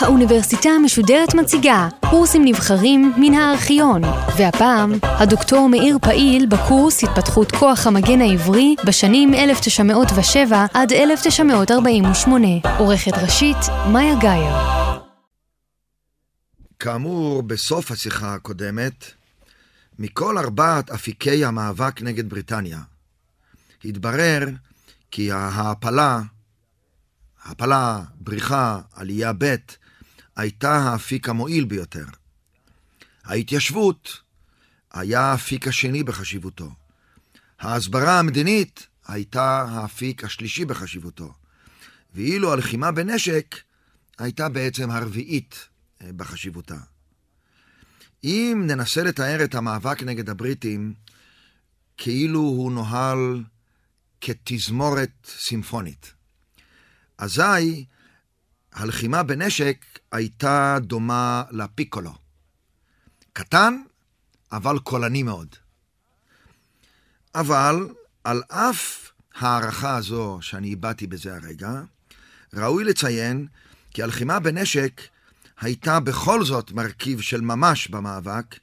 האוניברסיטה המשודרת מציגה קורסים נבחרים מן הארכיון, והפעם הדוקטור מאיר פעיל בקורס התפתחות כוח המגן העברי בשנים 1907 עד 1948. עורכת ראשית מאיה גייר. כאמור, בסוף השיחה הקודמת, מכל 4 אפיקי המאבק נגד בריטניה התברר כי ההעפלה, בריחה, עלייה ב' הייתה האפיק המועיל ביותר. ההתיישבות היה האפיק השני בחשיבותו. ההסברה המדינית הייתה האפיק השלישי בחשיבותו. ואילו הלחימה בנשק הייתה בעצם הרביעית בחשיבותה. אם ננסה לתאר את המאבק נגד הבריטים, כאילו הוא נוהל כתזמורת סימפונית. אזי, הלחימה בנשק הייתה דומה לפיקולו. קטן, אבל קולני מאוד. אבל, על אף הערכה הזו שאני הבאתי בזה הרגע, ראוי לציין כי הלחימה בנשק הייתה בכל זאת מרכיב של ממש במאבק,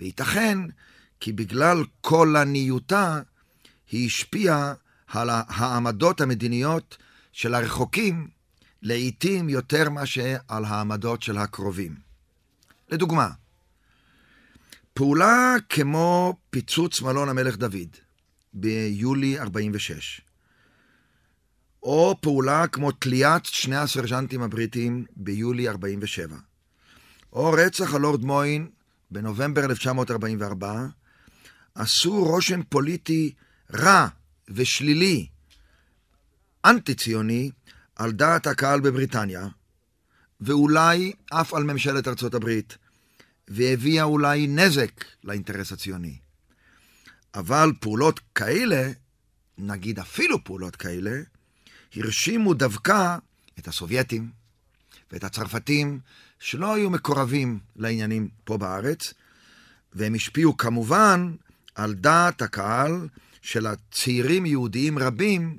וייתכן כי בגלל קולניותה היא השפיעה על העמדות המדיניות של הרחוקים לעתים יותר מאשר על העמדות של הקרובים. לדוגמה, פעולה כמו פיצוץ מלון המלך דוד ביולי 46, או פעולה כמו תליית 2 הסרג'נטים הבריטים ביולי 47, או רצח הלורד מוין בנובמבר 1944, עשו רושם פוליטי רע ושלילי, אנטי-ציוני, על דעת הקהל בבריטניה, ואולי אף על ממשלת ארצות הברית, והביאה אולי נזק לאינטרס הציוני. אבל פעולות כאלה, נגיד אפילו פעולות כאלה, הרשימו דווקא את הסובייטים ואת הצרפתים שלא היו מקורבים לעניינים פה בארץ, והם השפיעו כמובן על דעת הקהל של הצעירים יהודיים רבים,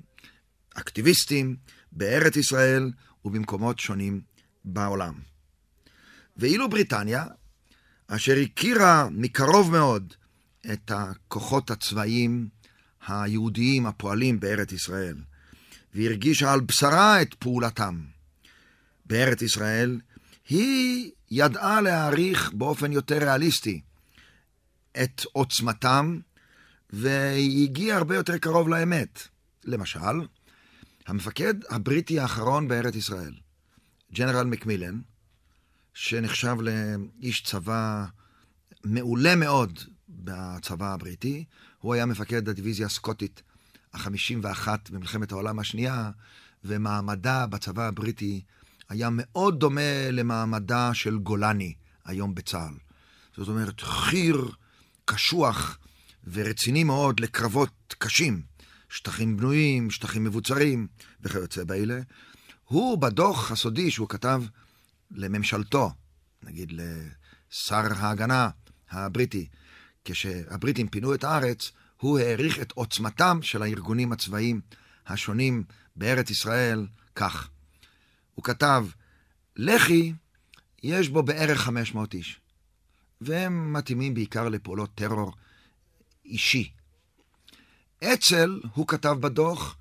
אקטיביסטים, בארץ ישראל ובמקומות שונים בעולם. ואילו בריטניה, אשר הכירה מקרוב מאוד את הכוחות הצבאיים היהודיים הפועלים בארץ ישראל, והרגישה על בשרה את פעולתם בארץ ישראל, היא ידעה להעריך באופן יותר ריאליסטי את עוצמתם, והיא הגיעה הרבה יותר קרוב לאמת. למשל, המפקד הבריטי האחרון בארץ ישראל, ג'נרל מקמילן, שנחשב לאיש צבא מעולה מאוד בצבא הבריטי, הוא היה מפקד הדיוויזיה הסקוטית ה-51 במלחמת העולם השנייה, ומעמדה בצבא הבריטי היה מאוד דומה למעמדה של גולני היום בצה"ל. זאת אומרת, חיר, קשוח ורציני מאוד לקרבות קשים, שטחים בנויים, שטחים מבוצרים וכיוצא באלה. הוא בדוח הסודי שהוא כתב לממשלתו, נגיד לשר ההגנה הבריטי, כשהבריטים פינו את הארץ, הוא העריך את עוצמתם של הארגונים הצבאיים השונים בארץ ישראל כך. הוא כתב, לח"י יש בו בערך 500 איש, והם מתאימים בעיקר לפעולות טרור אישי. אצ"ל, הוא כתב בדוח,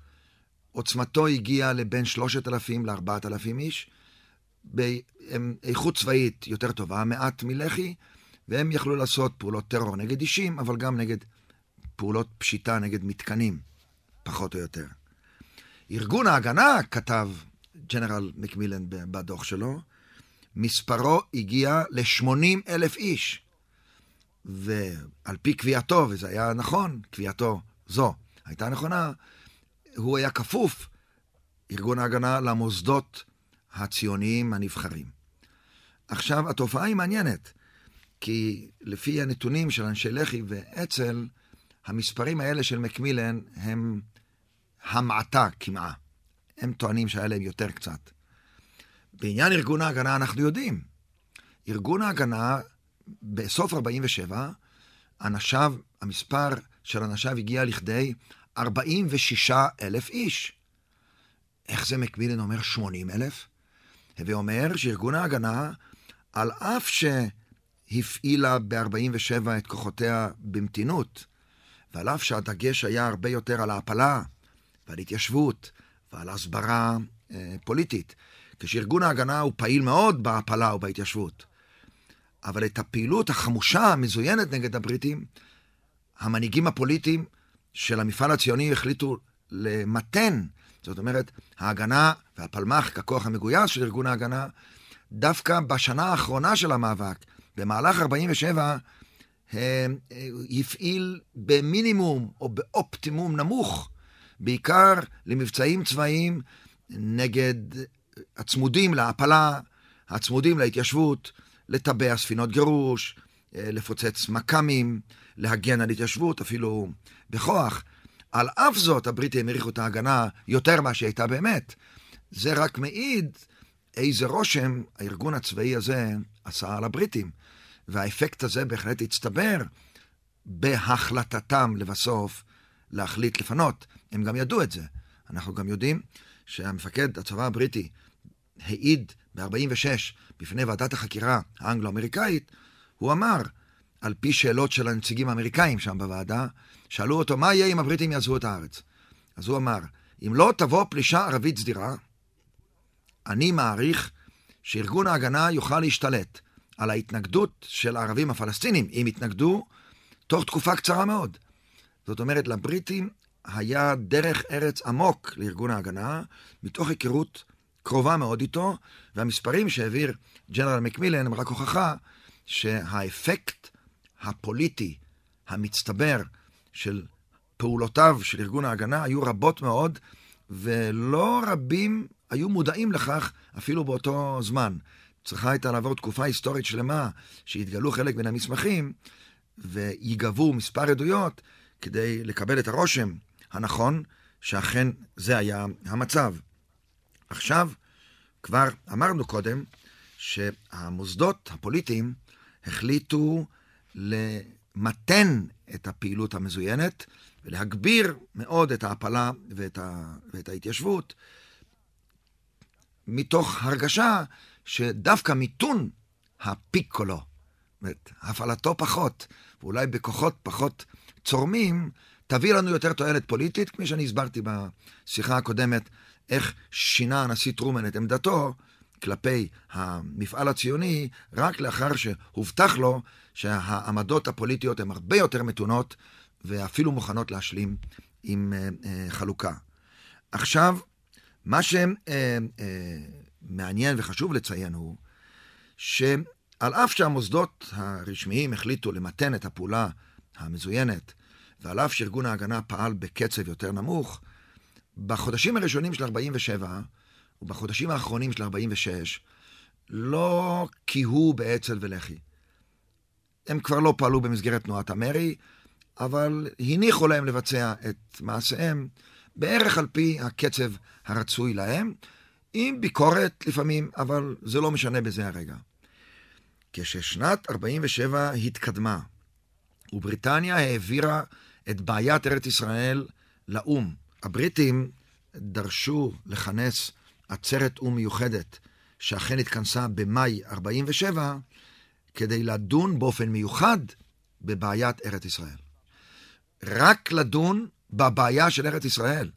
עוצמתו הגיעה לבין 3,000 ל-4,000 איש, באיכות צבאית יותר טובה, מעט מלח"י, והם יכלו לעשות פעולות טרור נגד אישים, אבל גם נגד פעולות פשיטה נגד מתקנים, פחות או יותר. ארגון ההגנה, כתב ג'נרל מקמילן בדוח שלו, מספרו הגיע ל-80,000 איש, ועל פי קביעתו, וזה היה נכון, קביעתו זו הייתה נכונה, הוא היה כפוף, ארגון ההגנה, למוסדות הציוניים הנבחרים. עכשיו, התופעה היא מעניינת, כי לפי הנתונים של אנשי לח"י ואצ"ל, המספרים האלה של מקמילן הם המעטה כמעט. הם טוענים שהיה להם יותר קצת. בעניין ארגון ההגנה אנחנו יודעים. ארגון ההגנה, בסוף 47, המספר של אנשיו הגיע לכדי 46,000 איש. איך זה מקמילן אומר 80,000? ואומר שארגון ההגנה, על אף שהפעילה ב-47 את כוחותיה במתינות, ועל אף שהדגש היה הרבה יותר על ההפלה ועל התיישבות ועל הסברה פוליטית, כשארגון ההגנה הוא פעיל מאוד בהפלה ובהתיישבות, אבל את הפעילות החמושה המזוינת נגד הבריטים, המנהיגים הפוליטיים של המפעל הציוני החליטו למתן. זאת אומרת, ההגנה והפלמ"ח ככוח המגויס של ארגון ההגנה, דווקא בשנה האחרונה של המאבק, במהלך 47, יפעיל במינימום או באופטימום נמוך, בעיקר למבצעים צבאיים נגד הצמודים להפלה, הצמודים להתיישבות, לטבע ספינות גירוש, לפוצץ מקמים, להגן על התיישבות, אפילו בכוח. על אף זאת, הבריטים העריכו את ההגנה יותר מה שהייתה באמת. זה רק מעיד איזה רושם הארגון הצבאי הזה עשה על הבריטים. והאפקט הזה בהחלט הצטבר בהחלטתם לבסוף להחליט לפנות. הם גם ידעו את זה. אנחנו גם יודעים שהמפקד הצבא הבריטי העיד ב-46 בפני ועדת החקירה האנגלו-אמריקאית, הוא אמר, על פי שאלות של הנציגים האמריקאים שם בוועדה, שאלו אותו, מה יהיה אם הבריטים יעזבו את הארץ? אז הוא אמר, אם לא תבוא פלישה ערבית סדירה, אני מעריך שארגון ההגנה יוכל להשתלט על ההתנגדות של הערבים הפלסטינים, אם התנגדו, תוך תקופה קצרה מאוד. זאת אומרת, לבריטים היה דרך ארץ עמוק לארגון ההגנה, מתוך היכרות קרובה מאוד איתו, והמספרים שהעביר ג'נרל מקמילן הם רק הוכחה שהאפקט הפוליטי המצטבר של פעולותיו של ארגון ההגנה היו רבות מאוד, ולא רבים היו מודעים לכך אפילו באותו זמן. צריכה הייתה לעבור תקופה היסטורית שלמה שהתגלו חלק מן המסמכים ויגבו מספר עדויות כדי לקבל את הרושם הנכון שאכן זה היה המצב. עכשיו, כבר אמרנו קודם שהמוסדות הפוליטיים החליטו למתן את הפעילות המזוינת ולהגביר מאוד את ההפלה ואת ההתיישבות, מתוך הרגשה שדווקא מיתון הפיקולו, הפעלתו פחות, ואולי בכוחות פחות צורמים, תביא לנו יותר תועלת פוליטית, כמו שאני הסברתי בשיחה הקודמת, איך שינה הנשיא טרומן את עמדתו כלפי המפעל הציוני, רק לאחר שהובטח לו שהעמדות הפוליטיות הן הרבה יותר מתונות, ואפילו מוכנות להשלים עם חלוקה. עכשיו, מה שמעניין וחשוב לציין הוא, שעל אף שהמוסדות הרשמיים החליטו למתן את הפעולה המזוינת, ועל אף שארגון ההגנה פעל בקצב יותר נמוך, בחודשים הראשונים של 47, ובחודשים האחרונים של 46, לא קיהו באצ"ל ולח"י. הם כבר לא פעלו במסגרת תנועת המרי, אבל הניחו להם לבצע את מעשיהם, בערך על פי הקצב הרצוי להם, עם ביקורת לפעמים, אבל זה לא משנה בזה הרגע. כששנת 47 התקדמה, ובריטניה העבירה את בעיית ארץ ישראל לאום. הבריטים דרשו לכנס עצרת אום מיוחדת, שאכן התכנסה במאי 47, כדי לדון באופן מיוחד בבעיית ארץ ישראל. רק לדון בבעיה של ארץ ישראל,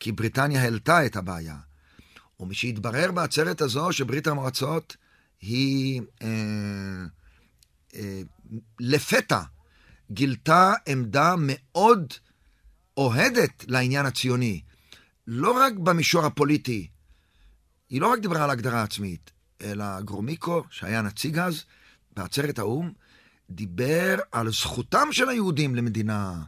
כי בריטניה העלתה את הבעיה. ומשהתברר בעצרת הזו שברית המועצות היא לפתע גילתה עמדה מאוד אוהדת לעניין הציוני, לא רק במישור הפוליטי. היא לא רק דיברה על הגדרה עצמית, אלא גרומיקו, שהיה נציג אז בעצרת האום, דיבר על זכותם של היהודים למדינה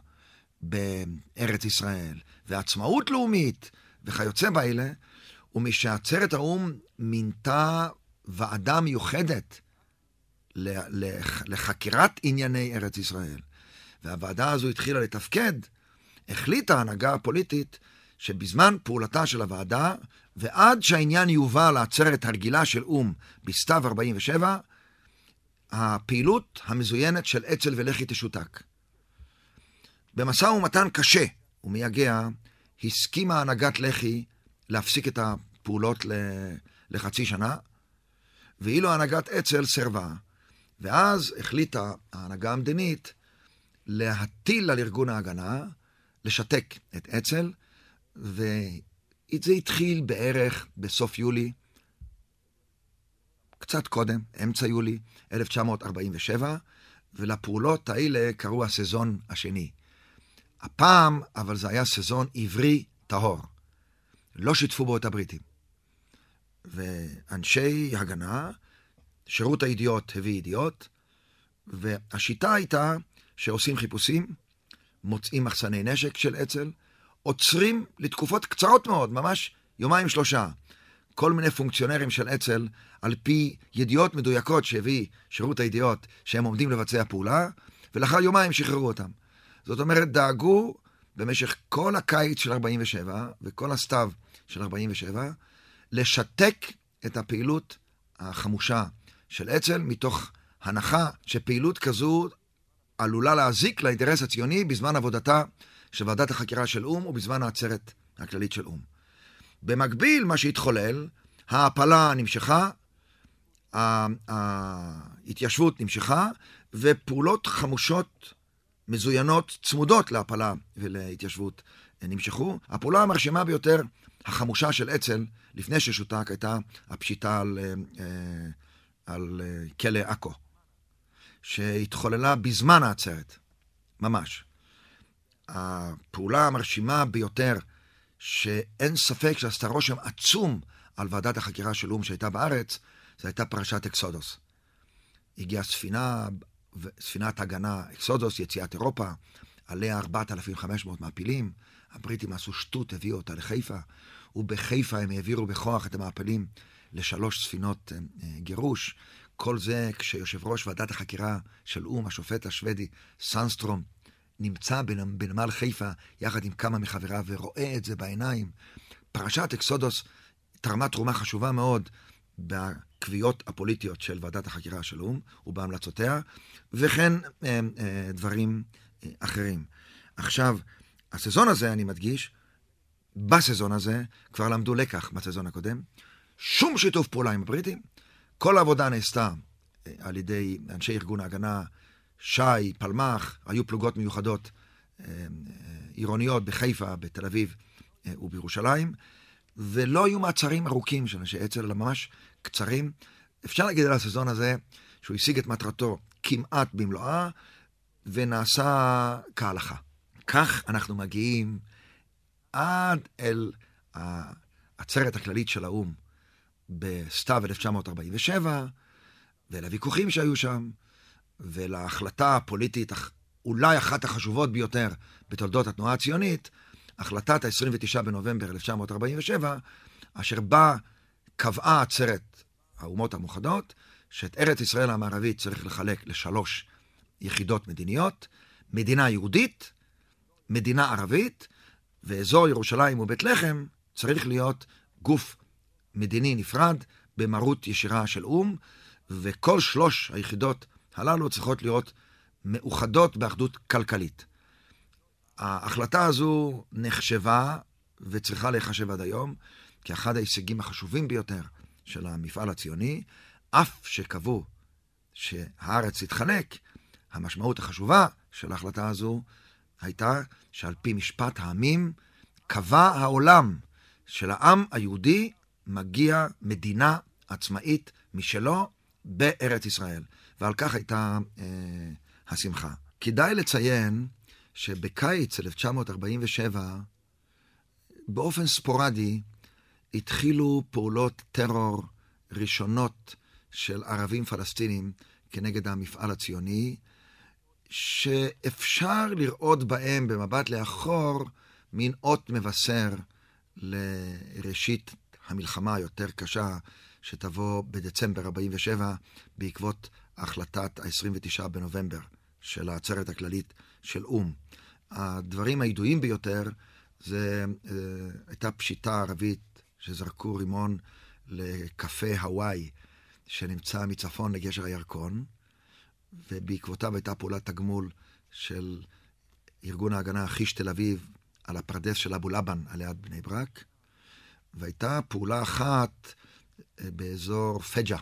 בארץ ישראל, ועצמאות לאומית וכיוצא באלה, ומשעצרת האום מינתה ועדה מיוחדת לחקירת ענייני ארץ ישראל. והוועדה הזו התחילה לתפקד, החליטה ההנהגה הפוליטית שבזמן פעולתה של הוועדה, ועד שהעניין יובא לעצרת הרגילה של אום בסתיו 47, הפעילות המזוינת של אצ"ל ולח"י תשותק. במשא ומתן קשה ומייגע, הסכימה הנהגת לח"י להפסיק את הפעולות לחצי שנה, ואילו הנהגת אצ"ל סרבה. ואז החליטה ההנהגה המדינית להטיל על ארגון ההגנה, לשתק את אצ"ל, וזה התחיל בערך בסוף יולי, קצת קודם, אמצע יולי 1947, ולפעולות האלה קראו הסזון השני. הפעם, אבל זה היה סזון עברי טהור. לא שיתפו בו את הבריטים. ואנשי הגנה, שירות הידיעות הביא ידיעות, והשיטה הייתה שעושים חיפושים, מוצאים מחסני נשק של אצ"ל, עוצרים לתקופות קצרות מאוד, ממש יומיים שלושה. כל מיני פונקציונרים של אצ"ל, על פי ידיעות מדויקות שהביא שירות הידיעות, שהם עומדים לבצע פעולה, ולאחר יומיים שחררו אותם. זאת אומרת, דאגו במשך כל הקיץ של 47, וכל הסתיו של 47, לשתק את הפעילות החמושה של אצ"ל, מתוך הנחה שפעילות כזו עלולה להזיק לאינטרס הציוני בזמן עבודתה של ועדת החקירה של אום, ובזמן העצרת הכללית של אום. במקביל, מה שהתחולל, ההפלה נמשכה, ההתיישבות נמשכה, ופעולות חמושות מזוינות צמודות להפלה ולהתיישבות נמשכו. הפעולה המרשימה ביותר, החמושה של אצ"ל, לפני ששותק, הייתה הפשיטה על כלא עכו, שהתחוללה בזמן העצרת, ממש. הפעולה המרשימה ביותר, שאין ספק שעשתה רושם עצום על ועדת החקירה של אום שהייתה בארץ, זו הייתה פרשת אקסודוס. הגיעה ספינת הגנה אקסודוס, יציאת אירופה, עליה 4,500 מעפילים, הבריטים עשו שטות, הביאו אותה לחיפה, ובחיפה הם העבירו בכוח את המעפילים לשלוש ספינות גירוש. כל זה כשיושב ראש ועדת החקירה של אום, השופט השוודי סנסטרום, נמצא בנמל חיפה יחד עם כמה מחבריו ורואה את זה בעיניים. פרשת אקסודוס תרמה תרומה חשובה מאוד בקביעות הפוליטיות של ועדת החקירה של אום ובהמלצותיה, וכן דברים אחרים. עכשיו, הסזון הזה, אני מדגיש, בסזון הזה כבר למדו לקח בסזון הקודם, שום שיתוף פעולה עם הבריטים, כל העבודה נעשתה על ידי אנשי ארגון ההגנה, שי, פלמח, היו פלוגות מיוחדות עירוניות בחיפה, בתל אביב ובירושלים, ולא היו מעצרים ארוכים של אנשי אצ"ל, אלא ממש קצרים. אפשר להגיד על הסזון הזה שהוא השיג את מטרתו כמעט במלואה, ונעשה כהלכה. כך אנחנו מגיעים עד אל העצרת הכללית של האום בסתיו 1947, ולוויכוחים שהיו שם, ולהחלטה הפוליטית אולי אחת החשובות ביותר בתולדות התנועה הציונית, החלטת ה-29 בנובמבר 1947, אשר בה קבעה עצרת האומות המאוחדות, שאת ארץ ישראל המערבית צריך לחלק לשלוש יחידות מדיניות, מדינה יהודית, מדינה ערבית, ואזור ירושלים ובית לחם צריך להיות גוף מדיני נפרד במרות ישירה של אום, וכל שלוש היחידות הללו צריכות להיות מאוחדות באחדות כלכלית. ההחלטה הזו נחשבה וצריכה להיחשב עד היום כאחד ההישגים החשובים ביותר של המפעל הציוני, אף שקבעו שהארץ התחלק, המשמעות החשובה של ההחלטה הזו הייתה שעל פי משפט העמים קבע העולם שלעם היהודי מגיע מדינה עצמאית משלו בארץ ישראל. ועל כך הייתה השמחה. כדאי לציין שבקיץ 1947, באופן ספורדי, התחילו פעולות טרור ראשונות של ערבים פלסטינים כנגד המפעל הציוני, שאפשר לראות בהם במבט לאחור מין אות מבשר לראשית המלחמה היותר קשה שתבוא בדצמבר 47 בעקבות החלטת ה-29 בנובמבר של העצרת הכללית של אום. הדברים הידועים ביותר זה הייתה פשיטה ערבית שזרקו רימון לקפה הוואי שנמצא מצפון לגשר הירקון, ובעקבותיו הייתה פעולת תגמול של ארגון ההגנה חיש תל אביב על הפרדס של אבו לבן, על יד בני ברק, והייתה פעולה אחת באזור פג'ה,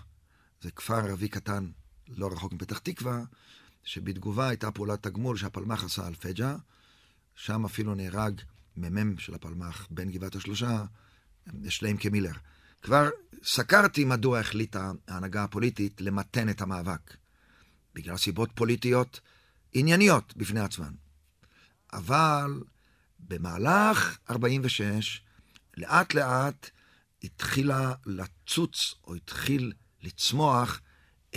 זה כפר ערבי קטן, לא רחוק מפתח תקווה, שבתגובה הייתה פעולת תגמול שהפלמ"ח עשה על פג'ה, שם אפילו נהרג ממ"מ של הפלמ"ח, בן גבעת השלושה, שליים כמילר. כבר סקרתי מדוע החליטה ההנהגה הפוליטית למתן את המאבק, בגלל סיבות פוליטיות ענייניות בפני עצמן. אבל במהלך 46, לאט לאט התחילה לצוץ או התחיל לצמוח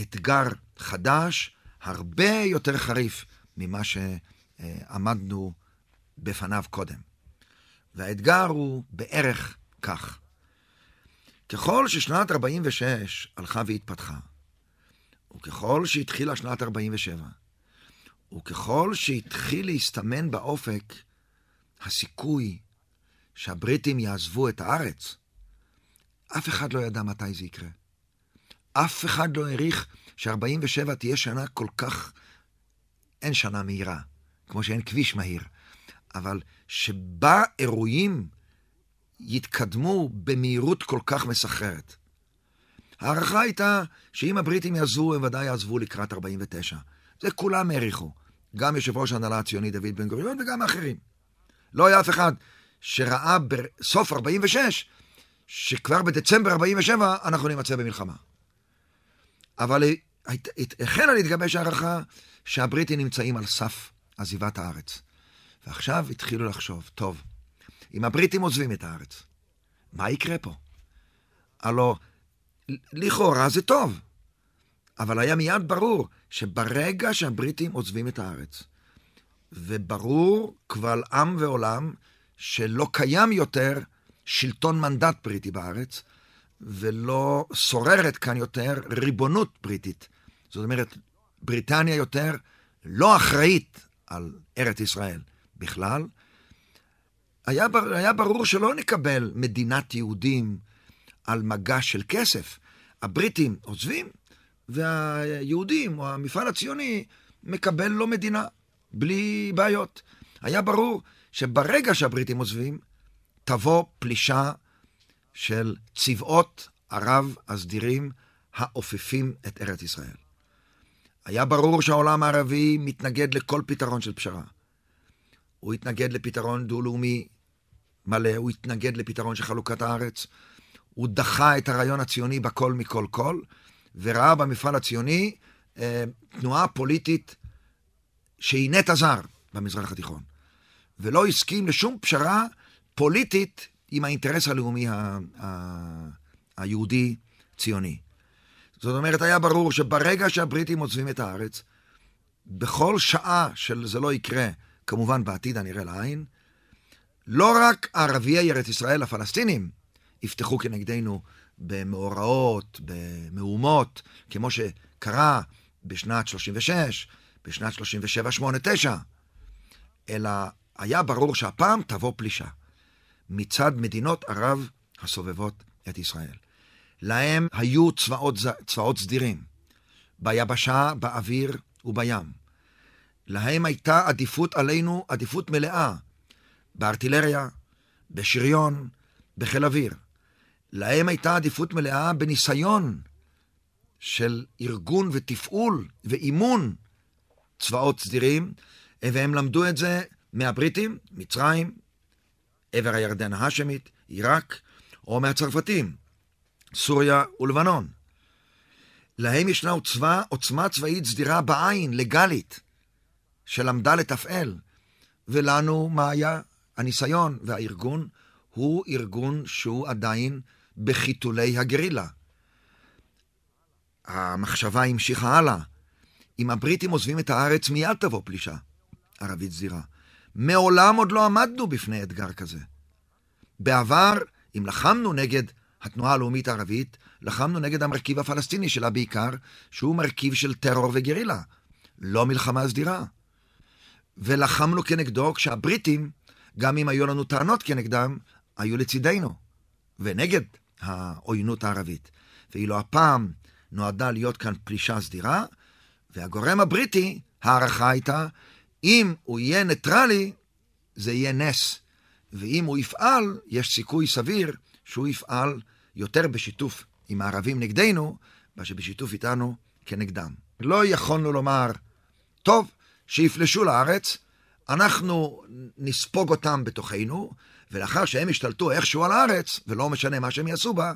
אתגר חדש, הרבה יותר חריף ממה שעמדנו בפניו קודם. והאתגר הוא בערך כך. ככל ששנת 46 הלכה והתפתחה, וככל שהתחילה שנת 47, וככל שהתחיל להסתמן באופק הסיכוי שהבריטים יעזבו את הארץ, אף אחד לא ידע מתי זה יקרה. אף אחד לא העריך ש-47 תהיה שנה כל כך, אין שנה מהירה, כמו שאין כביש מהיר, אבל שבה אירועים יתקדמו במהירות כל כך מסחררת. הערכה הייתה שאם הבריטים יעזבו, הם ודאי יעזבו לקראת 49. זה כולם העריכו, גם יושב ראש ההנהלה הציונית דוד בן גוריון וגם האחרים. לא היה אף אחד שראה בסוף 46, שכבר בדצמבר 47 אנחנו נמצא במלחמה. אבל החלה להתגבש הערכה שהבריטים נמצאים על סף עזיבת הארץ. ועכשיו התחילו לחשוב, טוב, אם הבריטים עוזבים את הארץ, מה יקרה פה? הלא, לכאורה זה טוב, אבל היה מיד ברור שברגע שהבריטים עוזבים את הארץ, וברור קבל עם ועולם שלא קיים יותר שלטון מנדט בריטי בארץ, ולא שוררת כאן יותר ריבונות בריטית. זאת אומרת, בריטניה יותר לא אחראית על ארץ ישראל בכלל. היה ברור שלא נקבל מדינת יהודים על מגע של כסף. הבריטים עוזבים, והיהודים או המפעל הציוני מקבל לו מדינה, בלי בעיות. היה ברור שברגע שהבריטים עוזבים, תבוא פלישה של צבאות ערב הסדירים האופפים את ארץ ישראל. היה ברור שהעולם הערבי מתנגד לכל פתרון של פשרה. הוא התנגד לפתרון דו-לאומי מלא, הוא התנגד לפתרון של חלוקת הארץ, הוא דחה את הרעיון הציוני בכל מכל כל, וראה במפעל הציוני תנועה פוליטית שהיא נטע זר במזרח התיכון, ולא הסכים לשום פשרה פוליטית עם האינטרס הלאומי היהודי ציוני. זאת אומרת, היה ברור שברגע שהבריטים עוזבים את הארץ, בכל שעה של זה לא יקרה, כמובן בעתיד הנראה לעין, לא רק הערביי ארץ ישראל, הפלסטינים, יפתחו כנגדנו במאורעות, במהומות, כמו שקרה בשנת 36, בשנת 37, 89, אלא היה ברור שהפעם תבוא פלישה מצד מדינות ערב הסובבות את ישראל. להם היו צבאות סדירים, ביבשה, באוויר ובים. להם הייתה עדיפות עלינו, עדיפות מלאה, בארטילריה, בשריון, בחיל אוויר. להם הייתה עדיפות מלאה בניסיון של ארגון ותפעול ואימון צבאות סדירים, והם למדו את זה מהבריטים, מצרים, עבר הירדן ההשמית, עיראק, או מהצרפתים, סוריה ולבנון. להם ישנה עוצמה צבאית סדירה בעין, לגלית, שלמדה לתפעל, ולנו מה היה? הניסיון והארגון הוא ארגון שהוא עדיין בחיתולי הגרילה. המחשבה המשיכה הלאה. אם הבריטים עוזבים את הארץ, מיד תבוא פלישה ערבית סדירה. מעולם עוד לא עמדנו בפני אתגר כזה. בעבר, אם לחמנו נגד התנועה הלאומית הערבית, לחמנו נגד המרכיב הפלסטיני שלה בעיקר, שהוא מרכיב של טרור וגרילה, לא מלחמה סדירה. ולחמנו כנגדו כשהבריטים, גם אם היו לנו טענות כנגדם, היו לצידנו, ונגד העוינות הערבית. ואילו הפעם נועדה להיות כאן פלישה סדירה, והגורם הבריטי, הערכה הייתה, אם הוא יהיה ניטרלי, זה יהיה נס. ואם הוא יפעל, יש סיכוי סביר שהוא יפעל יותר בשיתוף עם הערבים נגדנו, שבשיתוף איתנו כנגדם. לא יכולנו לומר, טוב, שיפלשו לארץ, אנחנו נספוג אותם בתוכנו, ולאחר שהם השתלטו איכשהו על הארץ, ולא משנה מה שהם יעשו בה,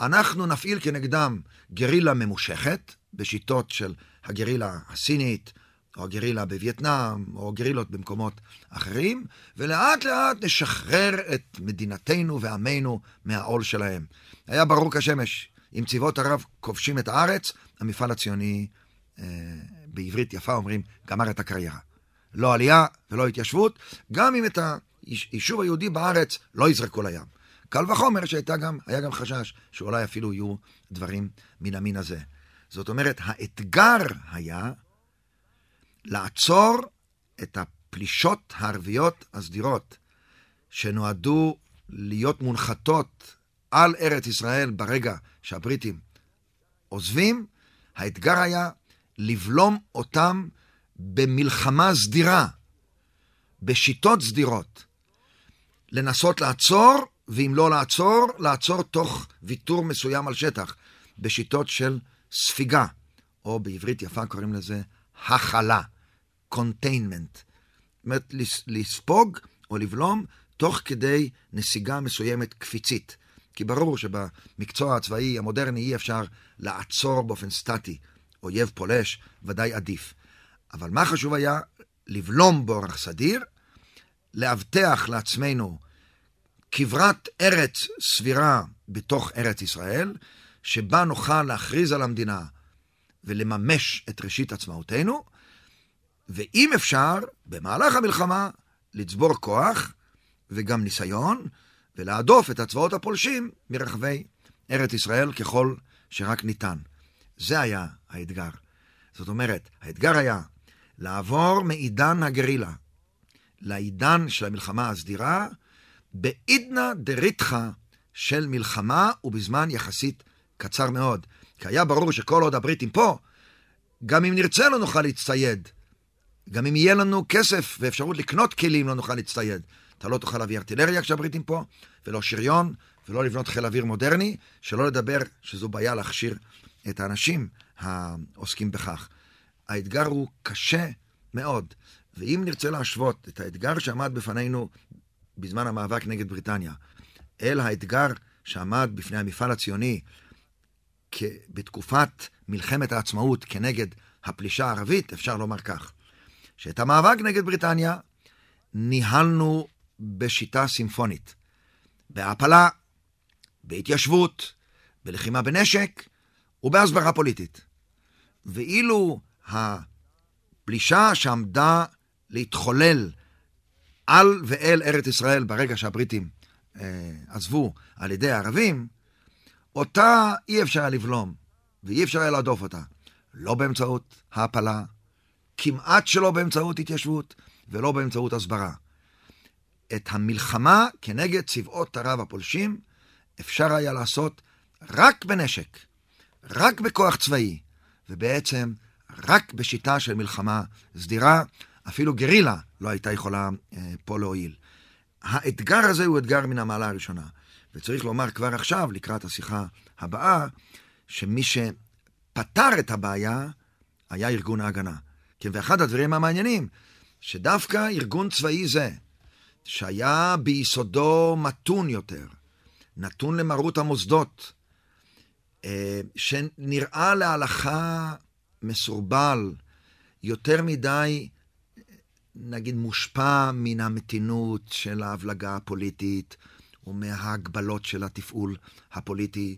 אנחנו נפעיל כנגדם גרילה ממושכת, בשיטות של הגרילה הסינית, או הגרילה בווייטנאם, או גרילות במקומות אחרים, ולאט לאט נשחרר את מדינתנו ועמנו מהעול שלהם. היה ברור כשמש, עם צבאות ערב כובשים את הארץ, המפעל הציוני, בעברית יפה אומרים, גמר את הקריירה. לא עלייה ולא התיישבות, גם אם את היישוב היהודי בארץ לא יזרקו לים. קל וחומר שהיה גם חשש שאולי אפילו יהיו דברים מן המין הזה. זאת אומרת, האתגר היה לעצור את הפלישות הערביות הסדירות שנועדו להיות מונחתות על ארץ ישראל ברגע שהבריטים עוזבים. האתגר היה לבלום אותם במלחמה סדירה, בשיטות סדירות, לנסות לעצור, ואם לא לעצור, לעצור תוך ויתור מסוים על שטח, בשיטות של ספיגה, או בעברית יפה קוראים לזה הכלה, containment. זאת אומרת, לספוג או לבלום תוך כדי נסיגה מסוימת קפיצית. כי ברור שבמקצוע הצבאי המודרני אי אפשר לעצור באופן סטטי, אויב פולש ודאי עדיף. אבל מה חשוב היה? לבלום באורח סדיר, להבטח לעצמנו כברת ארץ סבירה בתוך ארץ ישראל, שבה נוכל להכריז על המדינה ולממש את ראשית עצמאותנו, ואם אפשר, במהלך המלחמה, לצבור כוח וגם ניסיון, ולהדוף את הצבאות הפולשים מרחבי ארץ ישראל ככל שרק ניתן. זה היה האתגר. זאת אומרת, האתגר היה לעבור מעידן הגרילה לעידן של המלחמה הסדירה, בעידנא דריתחא של מלחמה ובזמן יחסית קצר מאוד. כי היה ברור שכל עוד הבריטים פה, גם אם נרצה לא נוכל להצטייד, גם אם יהיה לנו כסף ואפשרות לקנות כלים לא נוכל להצטייד. אתה לא תוכל להביא ארטילריה כשהבריטים פה, ולא שריון, ולא לבנות חיל אוויר מודרני, שלא לדבר שזו בעיה להכשיר את האנשים העוסקים בכך. האתגר הוא קשה מאוד, ואם נרצה להשוות את האתגר שעמד בפנינו בזמן המאבק נגד בריטניה, אל האתגר שעמד בפני המפעל הציוני בתקופת מלחמת העצמאות כנגד הפלישה הערבית, אפשר לומר כך, שאת המאבק נגד בריטניה ניהלנו בשיטה סימפונית, בהעפלה, בהתיישבות, בלחימה בנשק ובהסברה פוליטית. ואילו הפלישה שעמדה להתחולל על ואל ארץ ישראל ברגע שהבריטים עזבו על ידי הערבים, אותה אי אפשר לבלום ואי אפשר להדוף אותה, לא באמצעות העפלה, כמעט שלא באמצעות התיישבות ולא באמצעות הסברה. את המלחמה כנגד צבאות ערב הפולשים אפשר היה לעשות רק בנשק, רק בכוח צבאי, ובעצם רק בשיטה של מלחמה סדירה. אפילו גרילה לא הייתה יכולה פה להועיל. האתגר הזה הוא אתגר מן המעלה הראשונה, וצריך לומר כבר עכשיו, לקראת השיחה הבאה, שמי שפתר את הבעיה היה ארגון ההגנה. כן, ואחד הדברים המעניינים, שדווקא ארגון צבאי זה, שהיה ביסודו מתון יותר, נתון למרות המוסדות, שנראה להלכה מסורבל, יותר מדי, נגיד, מושפע מן המתינות של ההבלגה הפוליטית, ומההגבלות של התפעול הפוליטי,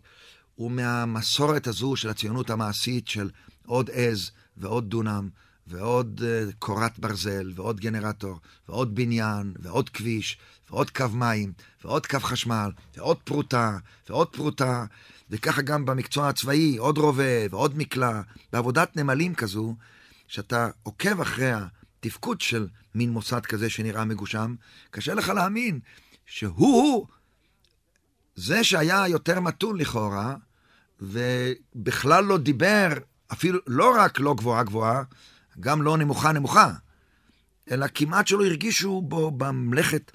ומהמסורת הזו של הציונות המעשית, של עוד עז ועוד דונם, ועוד קורת ברזל, ועוד גנרטור, ועוד בניין, ועוד כביש, ועוד קו מים, ועוד קו חשמל, ועוד פרוטה, ועוד פרוטה, וככה גם במקצוע הצבאי, עוד רובה, ועוד מקלה, בעבודת נמלים כזו, שאתה עוקב אחרי התפקוד של מין מוסד כזה שנראה מגושם, קשה לך להאמין שהוא זה שהיה יותר מתון לכאורה, ובכלל לא דיבר, אפילו לא רק לא גבוהה גבוהה, גם לא נמוכה נמוכה, אלא כמעט שלא הרגישו בו במלאכת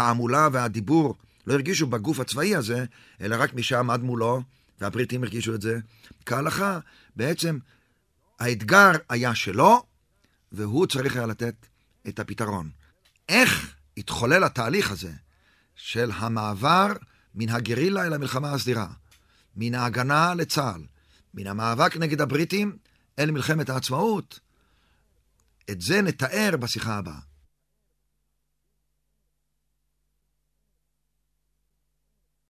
התעמולה והדיבור לא הרגישו בגוף הצבאי הזה, אלא רק משם עד מולו, והבריטים הרגישו את זה. כהלכה, בעצם, האתגר היה שלו, והוא צריך היה לתת את הפתרון. איך התחולל התהליך הזה של המעבר מן הגרילה אל המלחמה הסדירה, מן ההגנה לצה"ל, מן המאבק נגד הבריטים אל מלחמת העצמאות, את זה נתאר בשיחה הבאה.